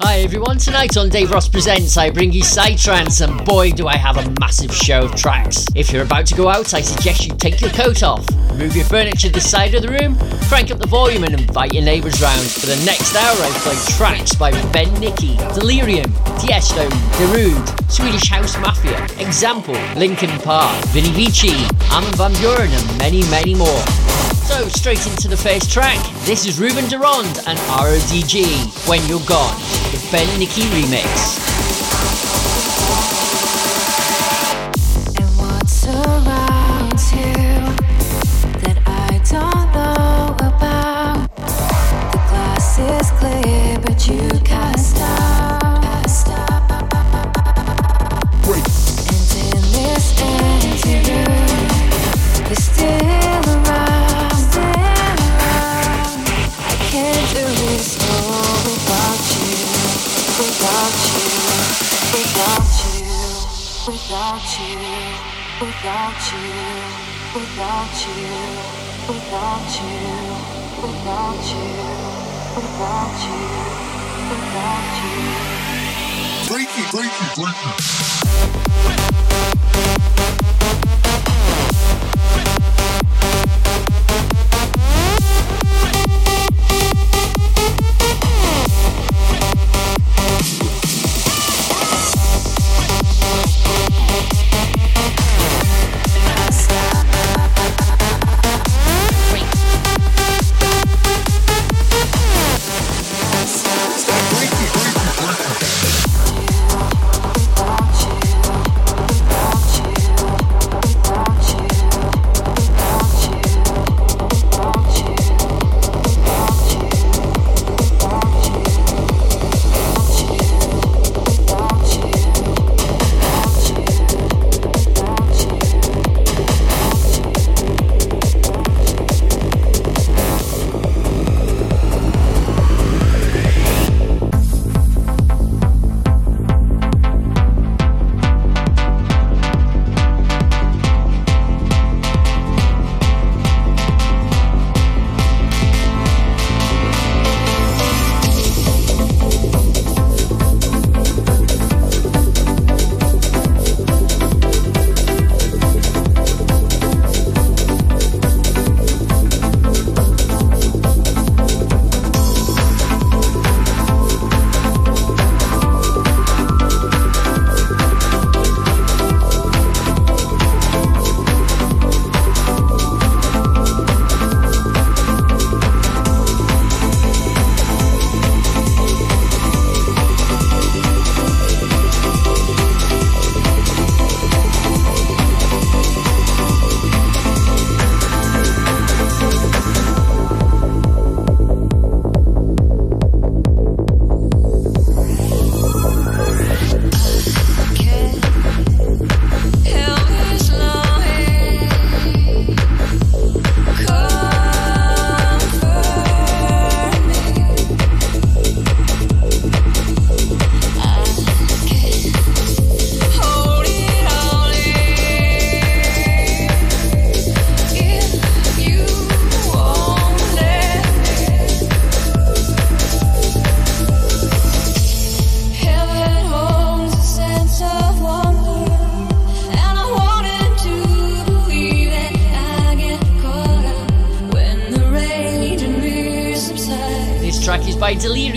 Hi everyone, tonight on Daveros Presents I bring you Psytrance, and boy do I have a massive show of tracks. If you're about to go out, I suggest you take your coat off, move your furniture to the side of the room, crank up the volume and invite your neighbours round. For the next hour I play tracks by Ben Nicky, Delirium, Tiësto, Darude, Swedish House Mafia, Example, Linkin Park, Vini Vici, Armin Van Buuren and many more. So straight into the first track, this is Ruben de Ronde and RODG, When You're Gone. The Ben Nicky remix. And what surrounds you that I don't know about? The glass is clear, but you can't stop. Wait. And in this empty room, you're still around. I can't do this all without you. Without you. Breaky.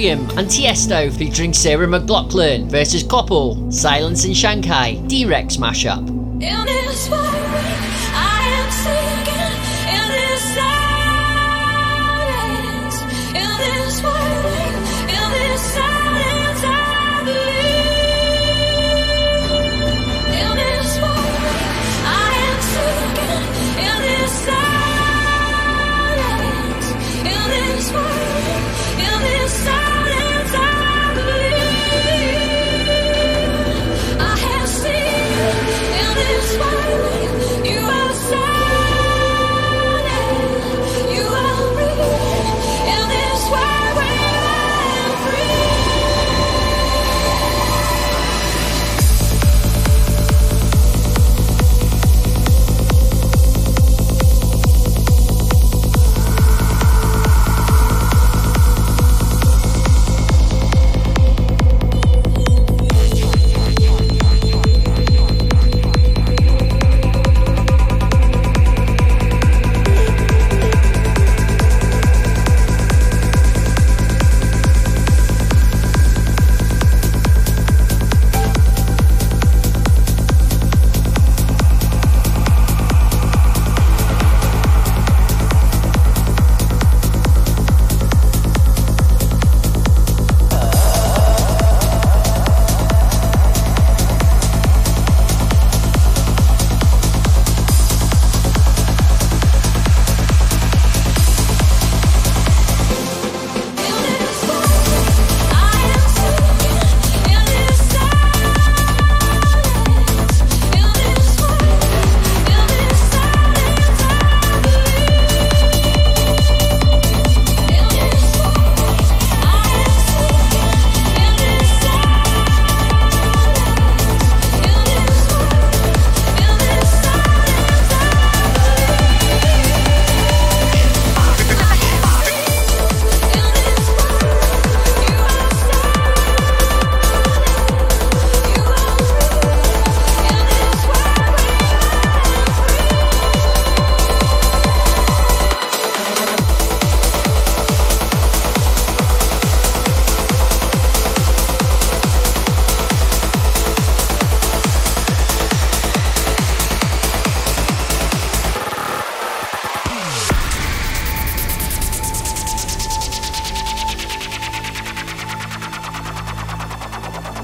And Tiësto featuring Sarah McLachlan versus Kopel, Silence in Shanghai, D.REX mashup. In his way, I am sinking in his silence. In his way, in his silence, I believe. In his way, I am sinking in his silence. In his way, in his silence. I have seen in this world.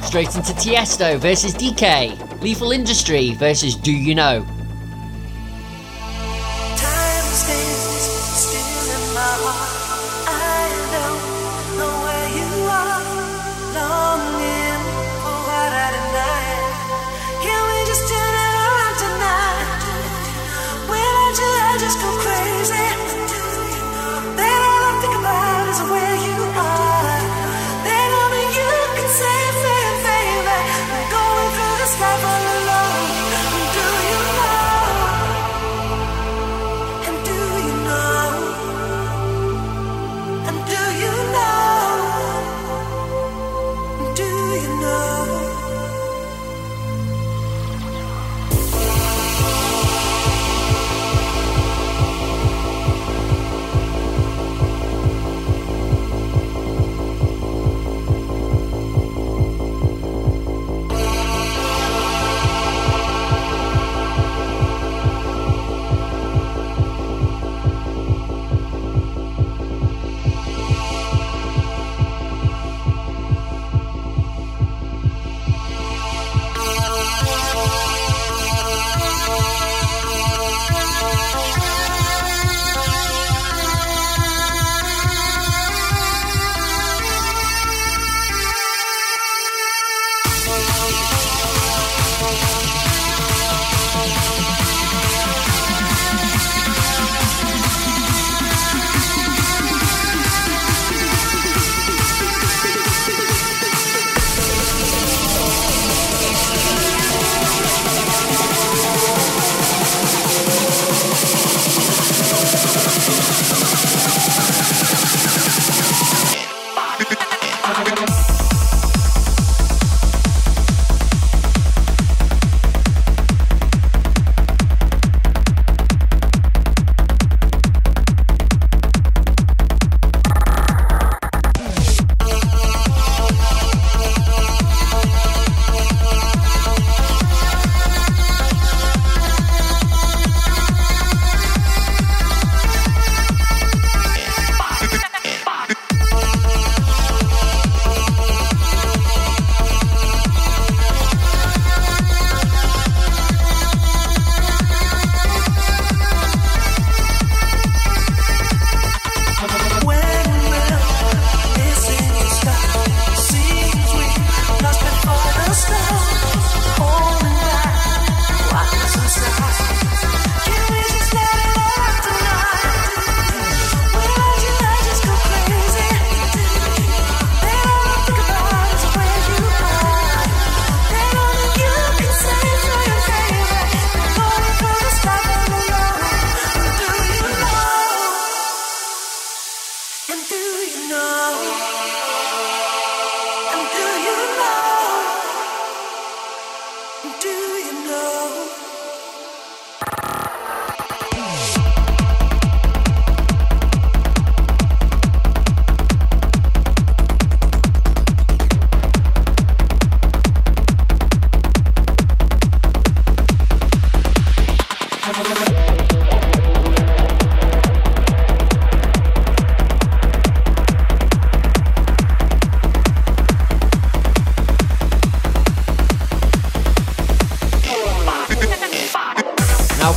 Straight into Tiësto versus DK. Lethal Industry versus Do You Know.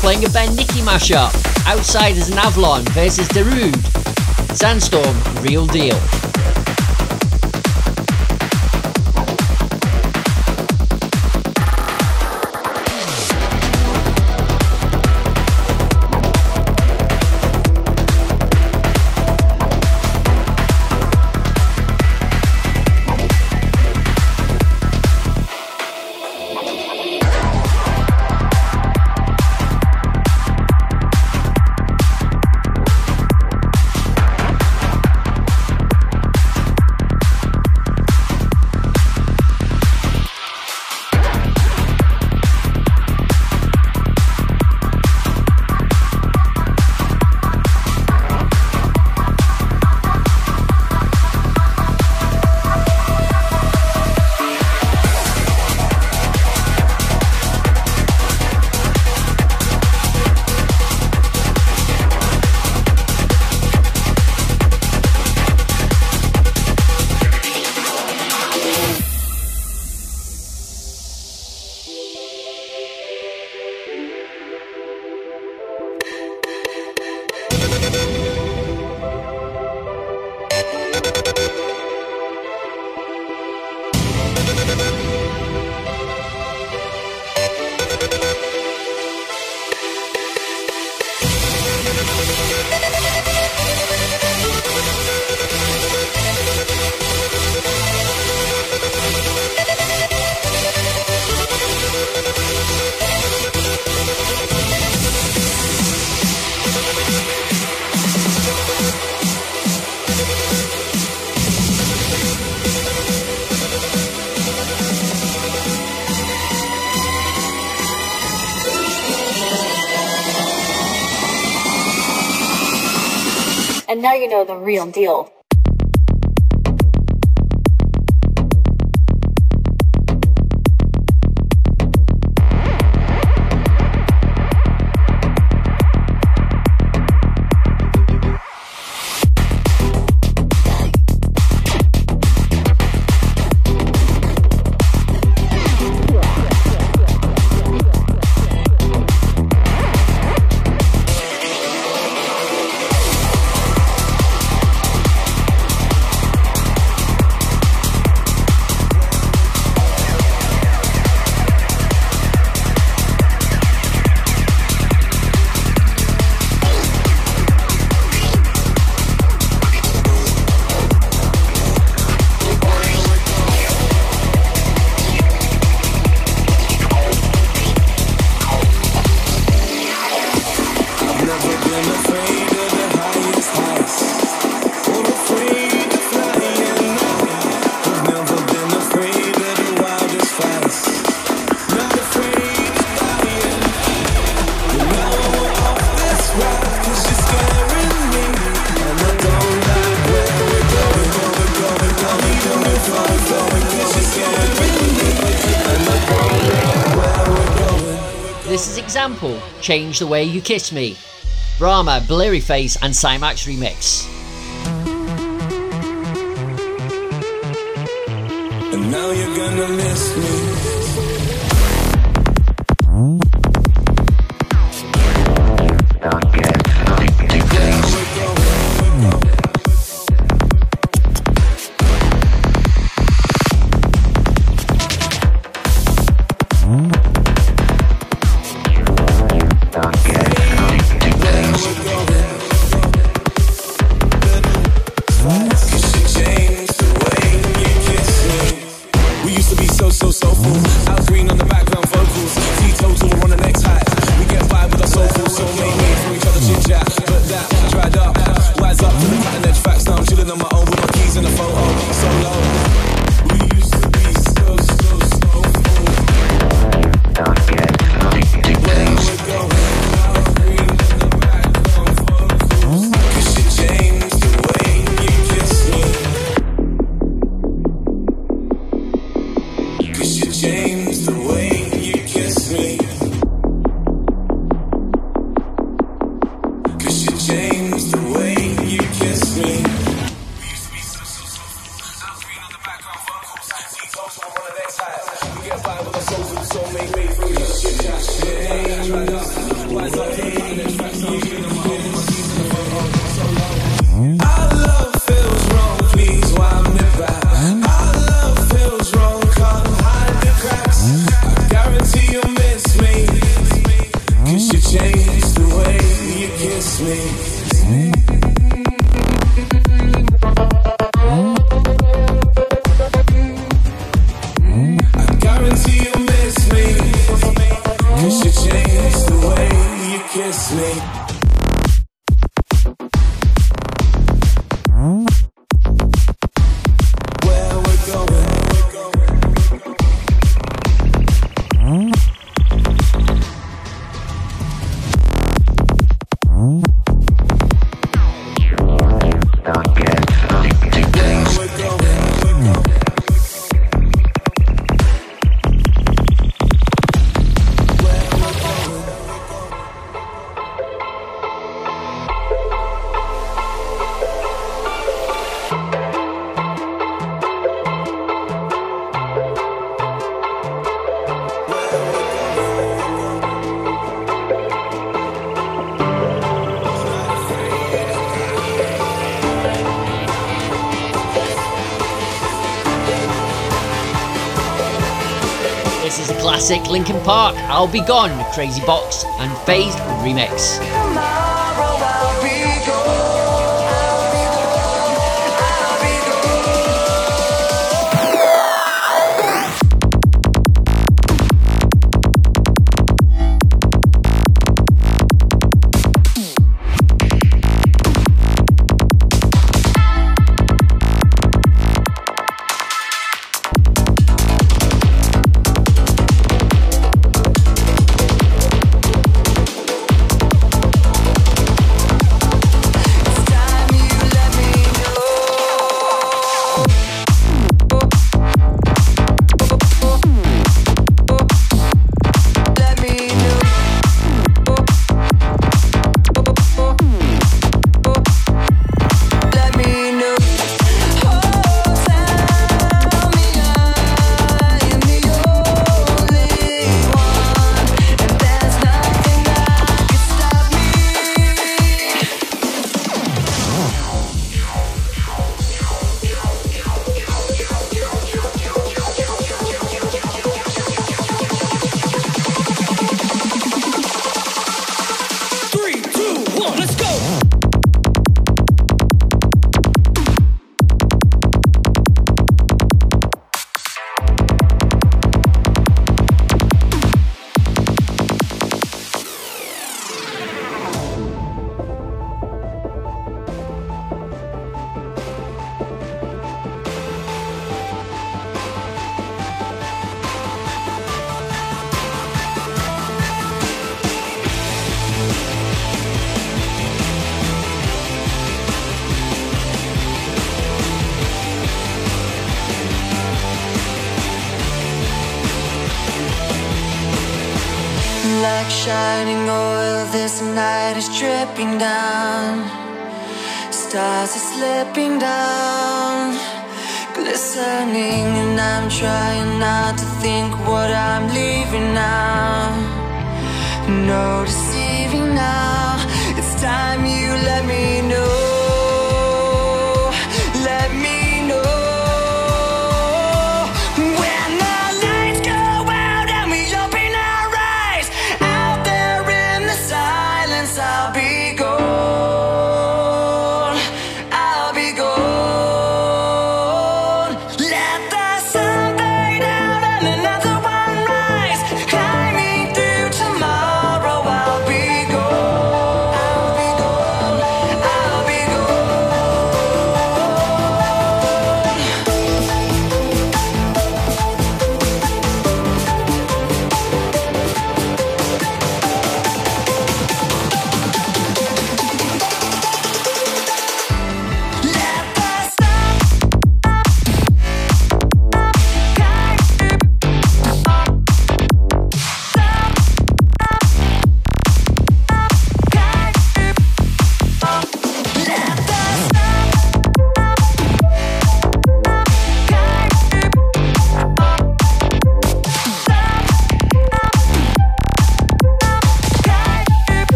Playing a Ben Nicky mashup, Outsiders and Avalon versus Darude. Sandstorm, Real Deal. And now you know the real deal. Change the Way You Kiss Me, Brahma, Blurry Face and Simex remix. And now you're gonna miss me. Linkin Park, I'll Be Gone, Crazy Box and PhaZed remix. shining oil, this night is dripping down. Stars are slipping down, glistening, and I'm trying not to think what I'm leaving now. No deceiving now, it's time you let me know.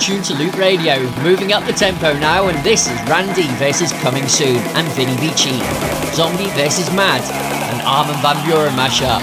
Tuned to Loop Radio, moving up the tempo now, and this is Ran-D vs Coming Soon and Vini Vici, Zombie vs Mad, and Armin Van Buuren mashup.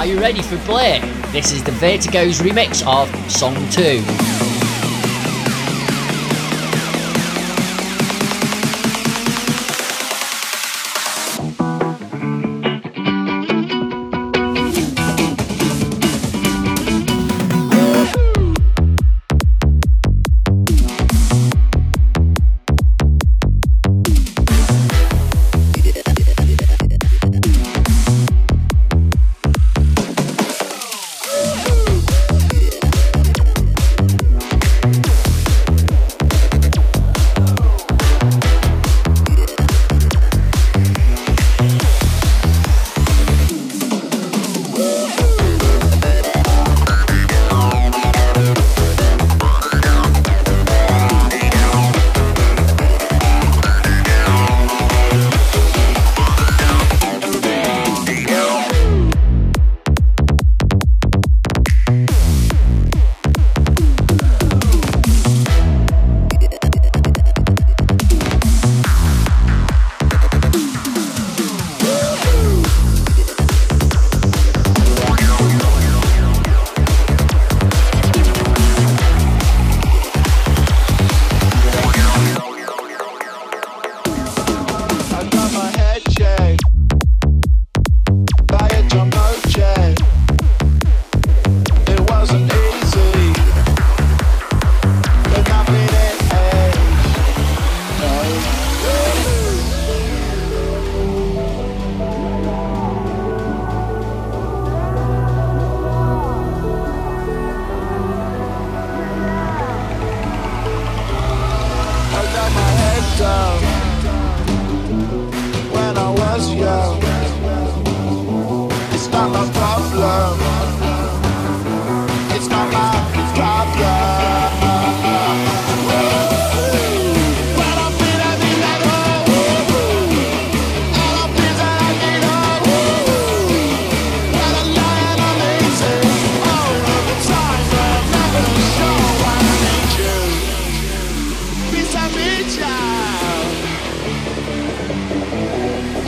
Are you ready for play? This is the Vertigo's remix of Song 2.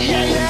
Yeah, yeah.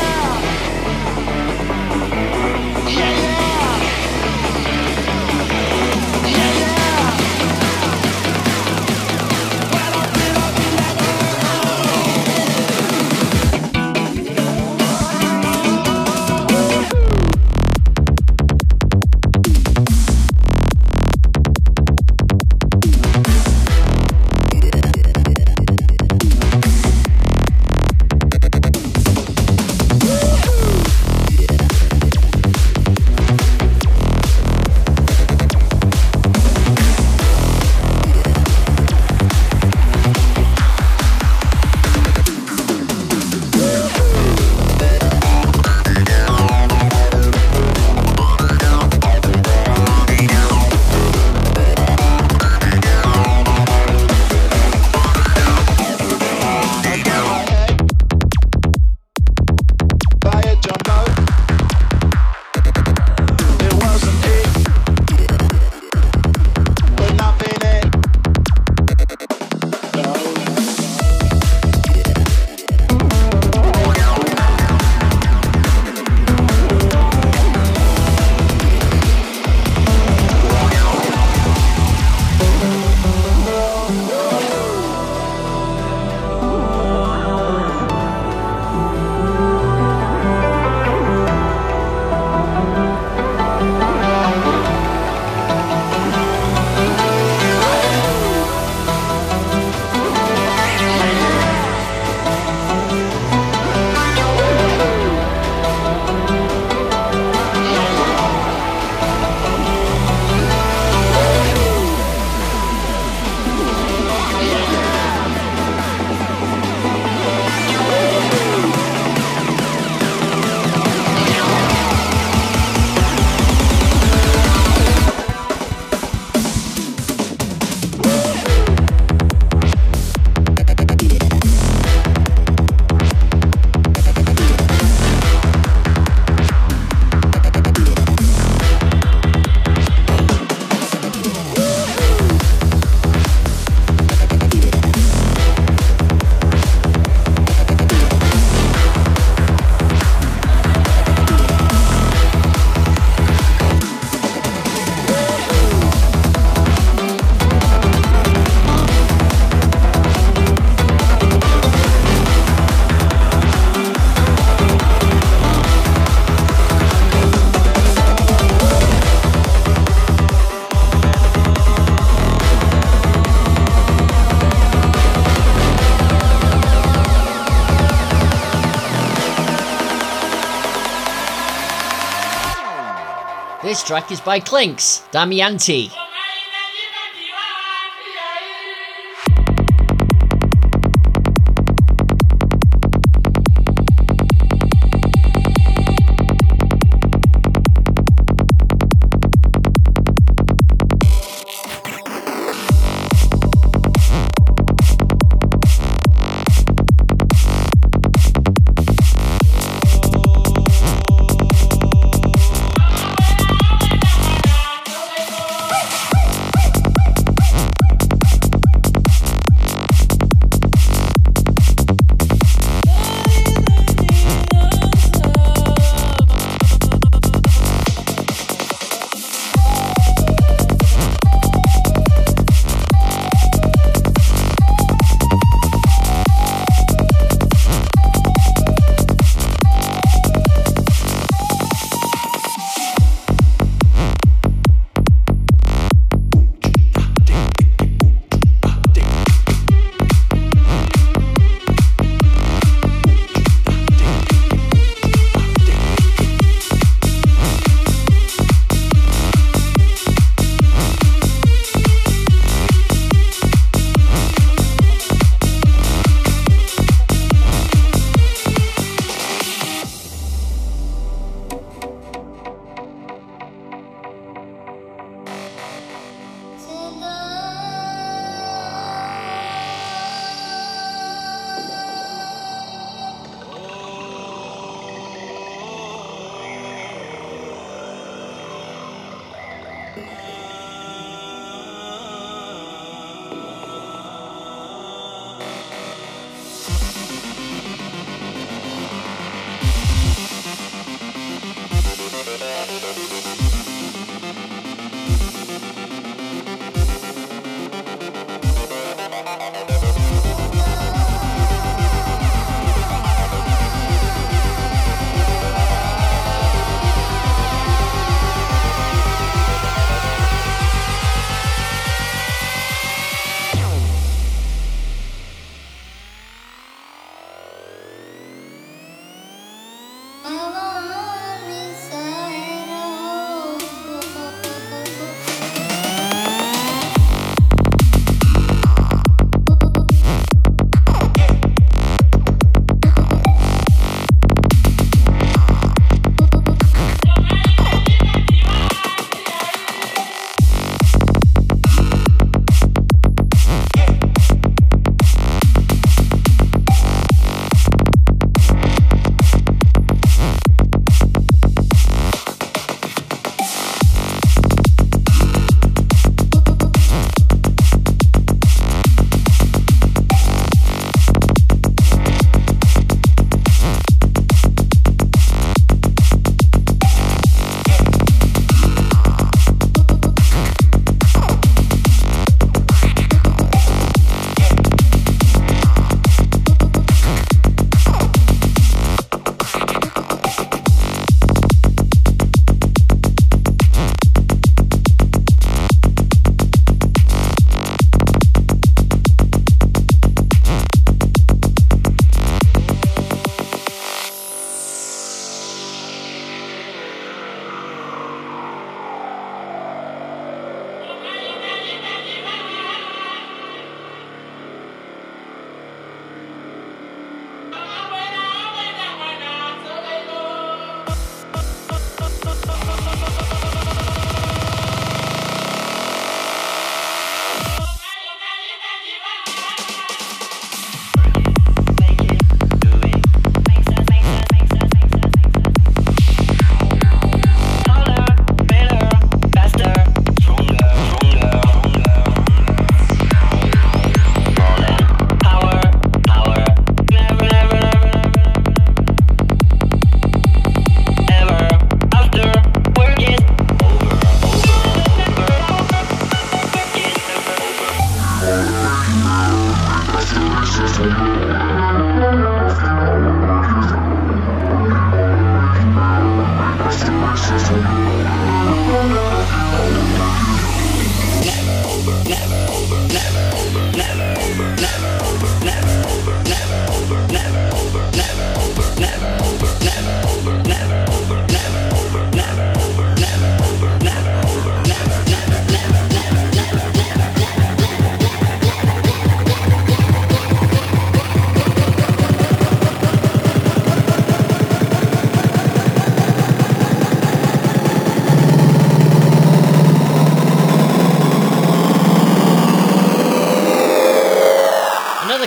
this track is by Klinx, Damayanti.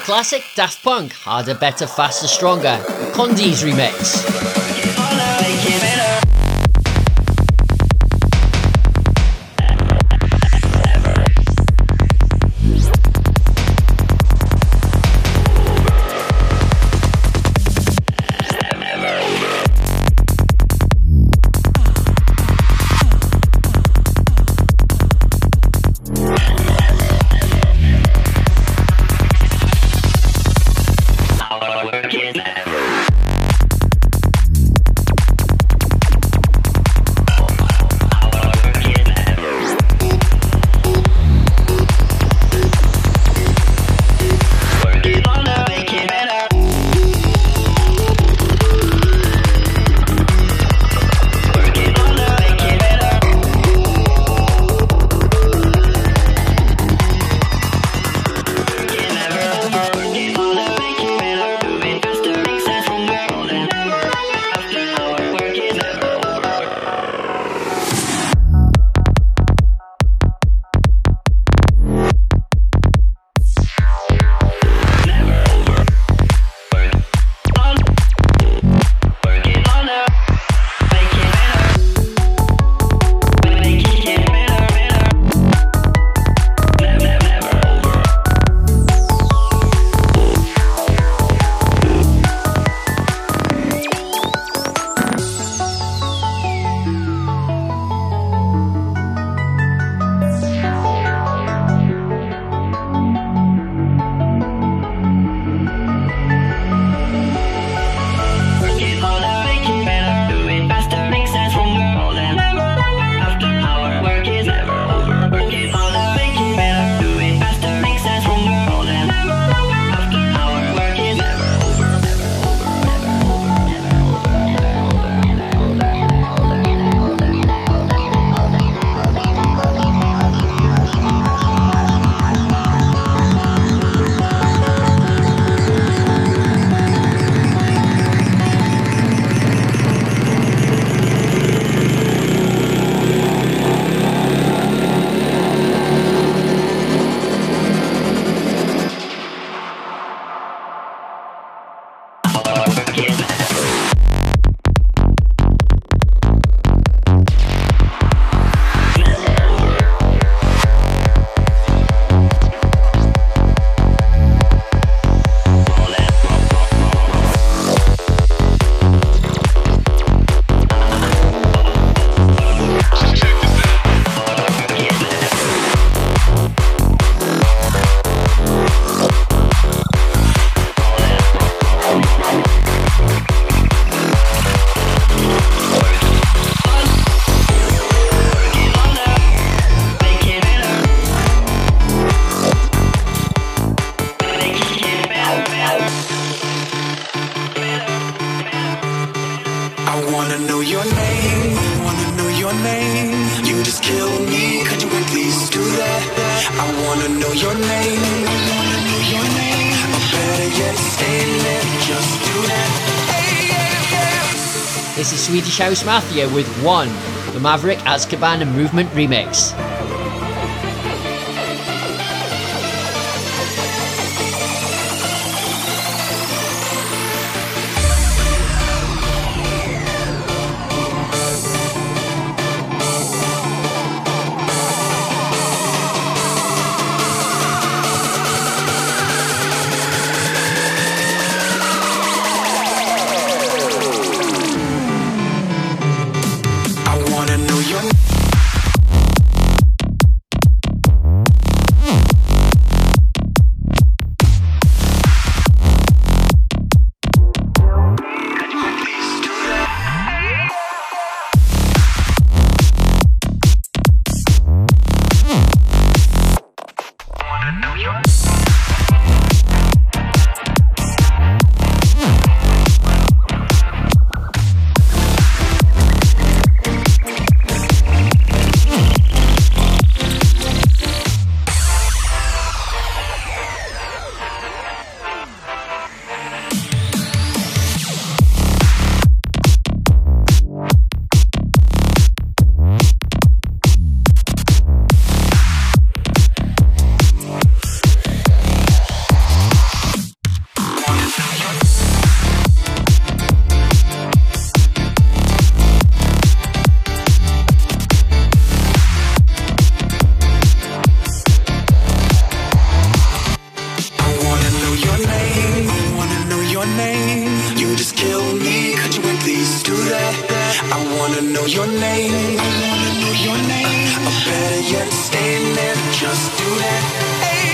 classic Daft Punk, Harder, Better, Faster, Stronger, Condees remix. This is Swedish House Mafia with One, the Maverick Azkaban and Movement remix. giant standing, just do that. Hey,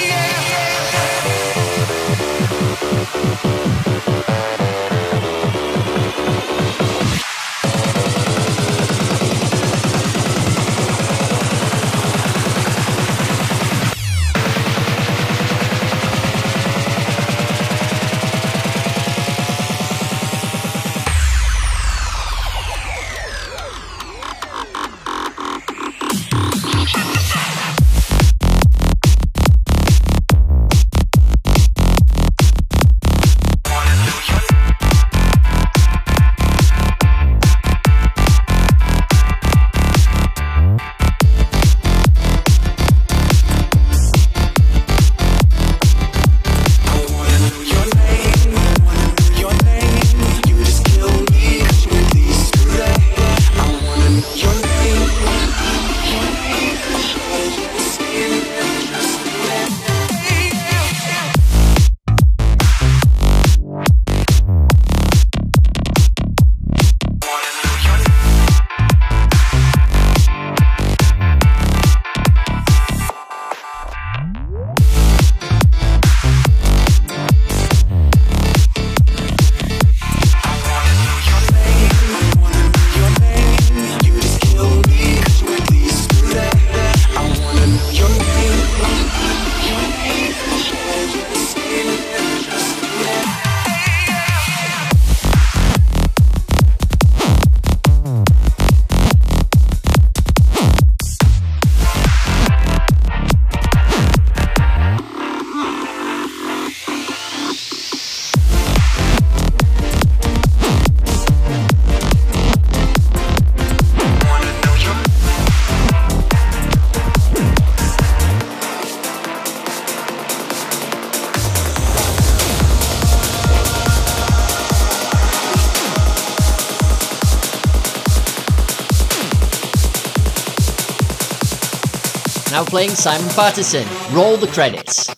now playing Simon Patterson. Roll the credits.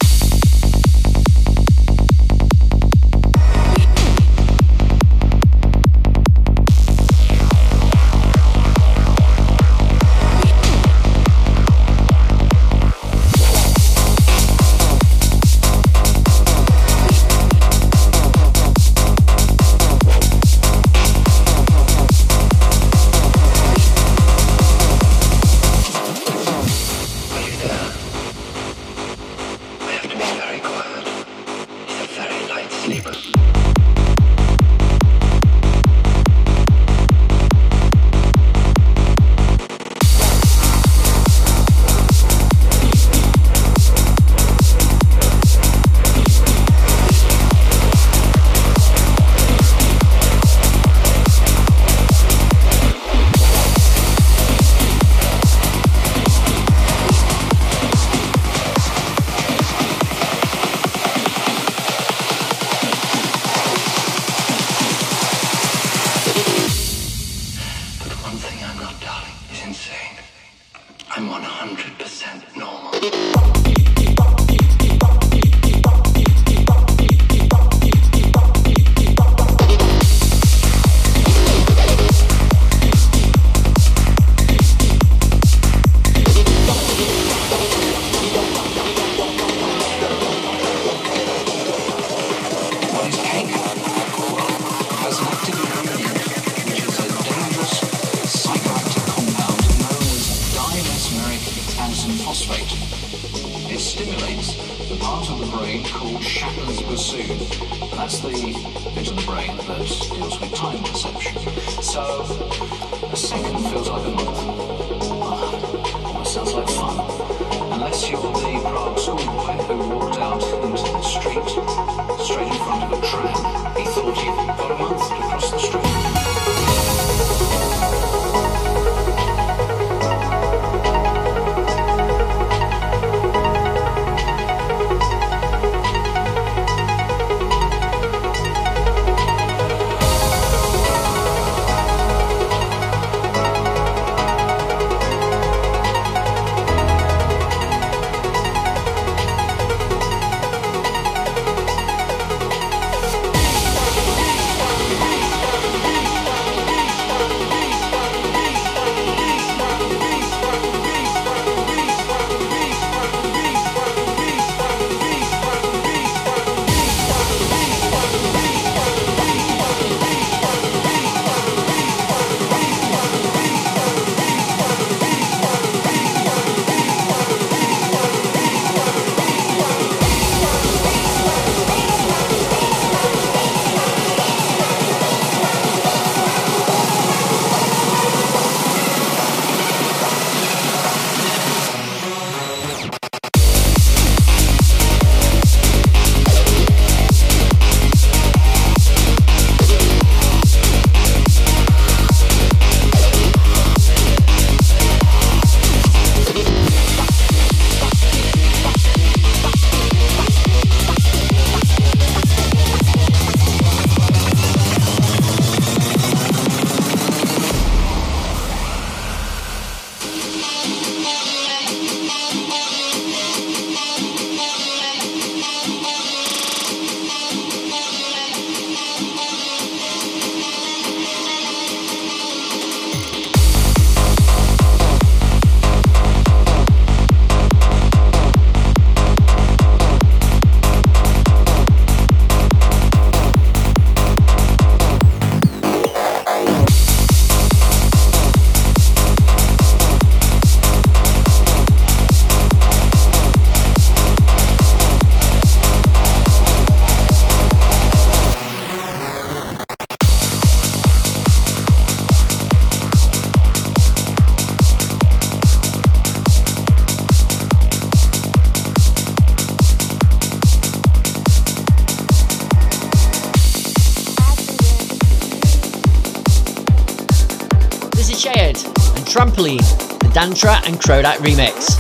Trampoline, the DANTRA and KrodaX remix.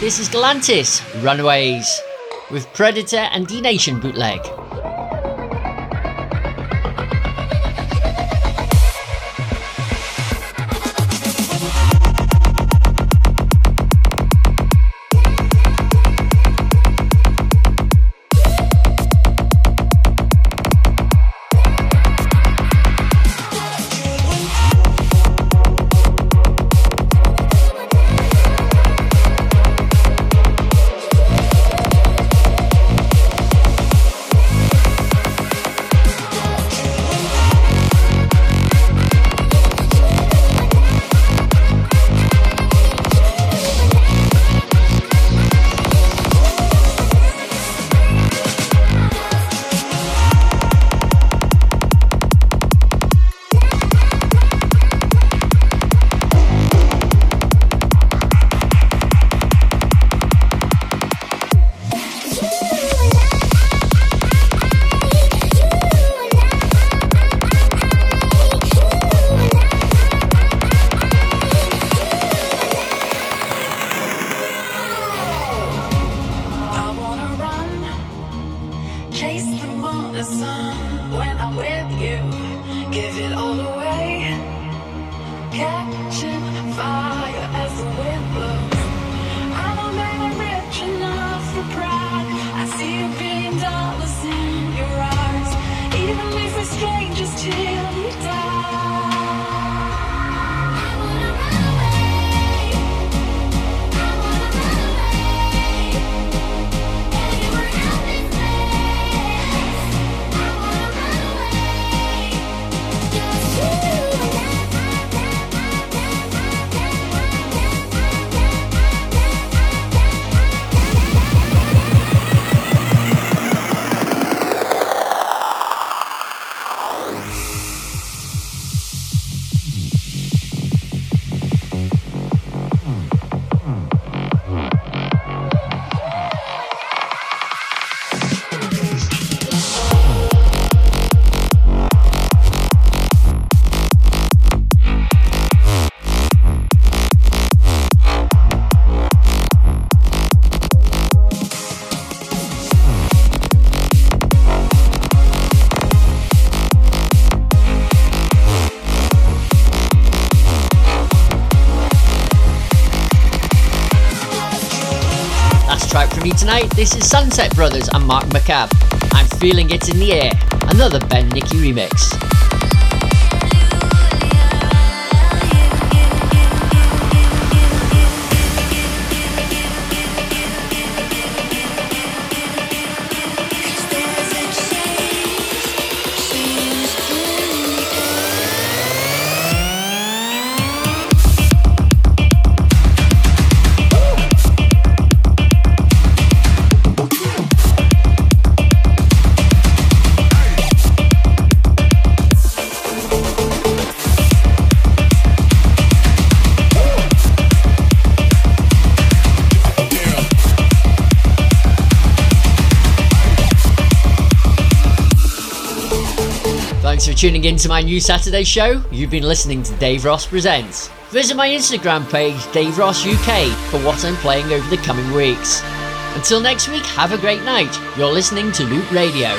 This is Galantis, Runaways, with Predator and D-Nation bootleg. Tonight, this is Sunset Brothers and Mark McCabe. I'm feeling it in the air. Another Ben Nicky remix. Tuning in to my new Saturday show, you've been listening to Daveros Presents. Visit my Instagram page, Daveros UK, for what I'm playing over the coming weeks. Until next week, have a great night. You're listening to Loop Radio.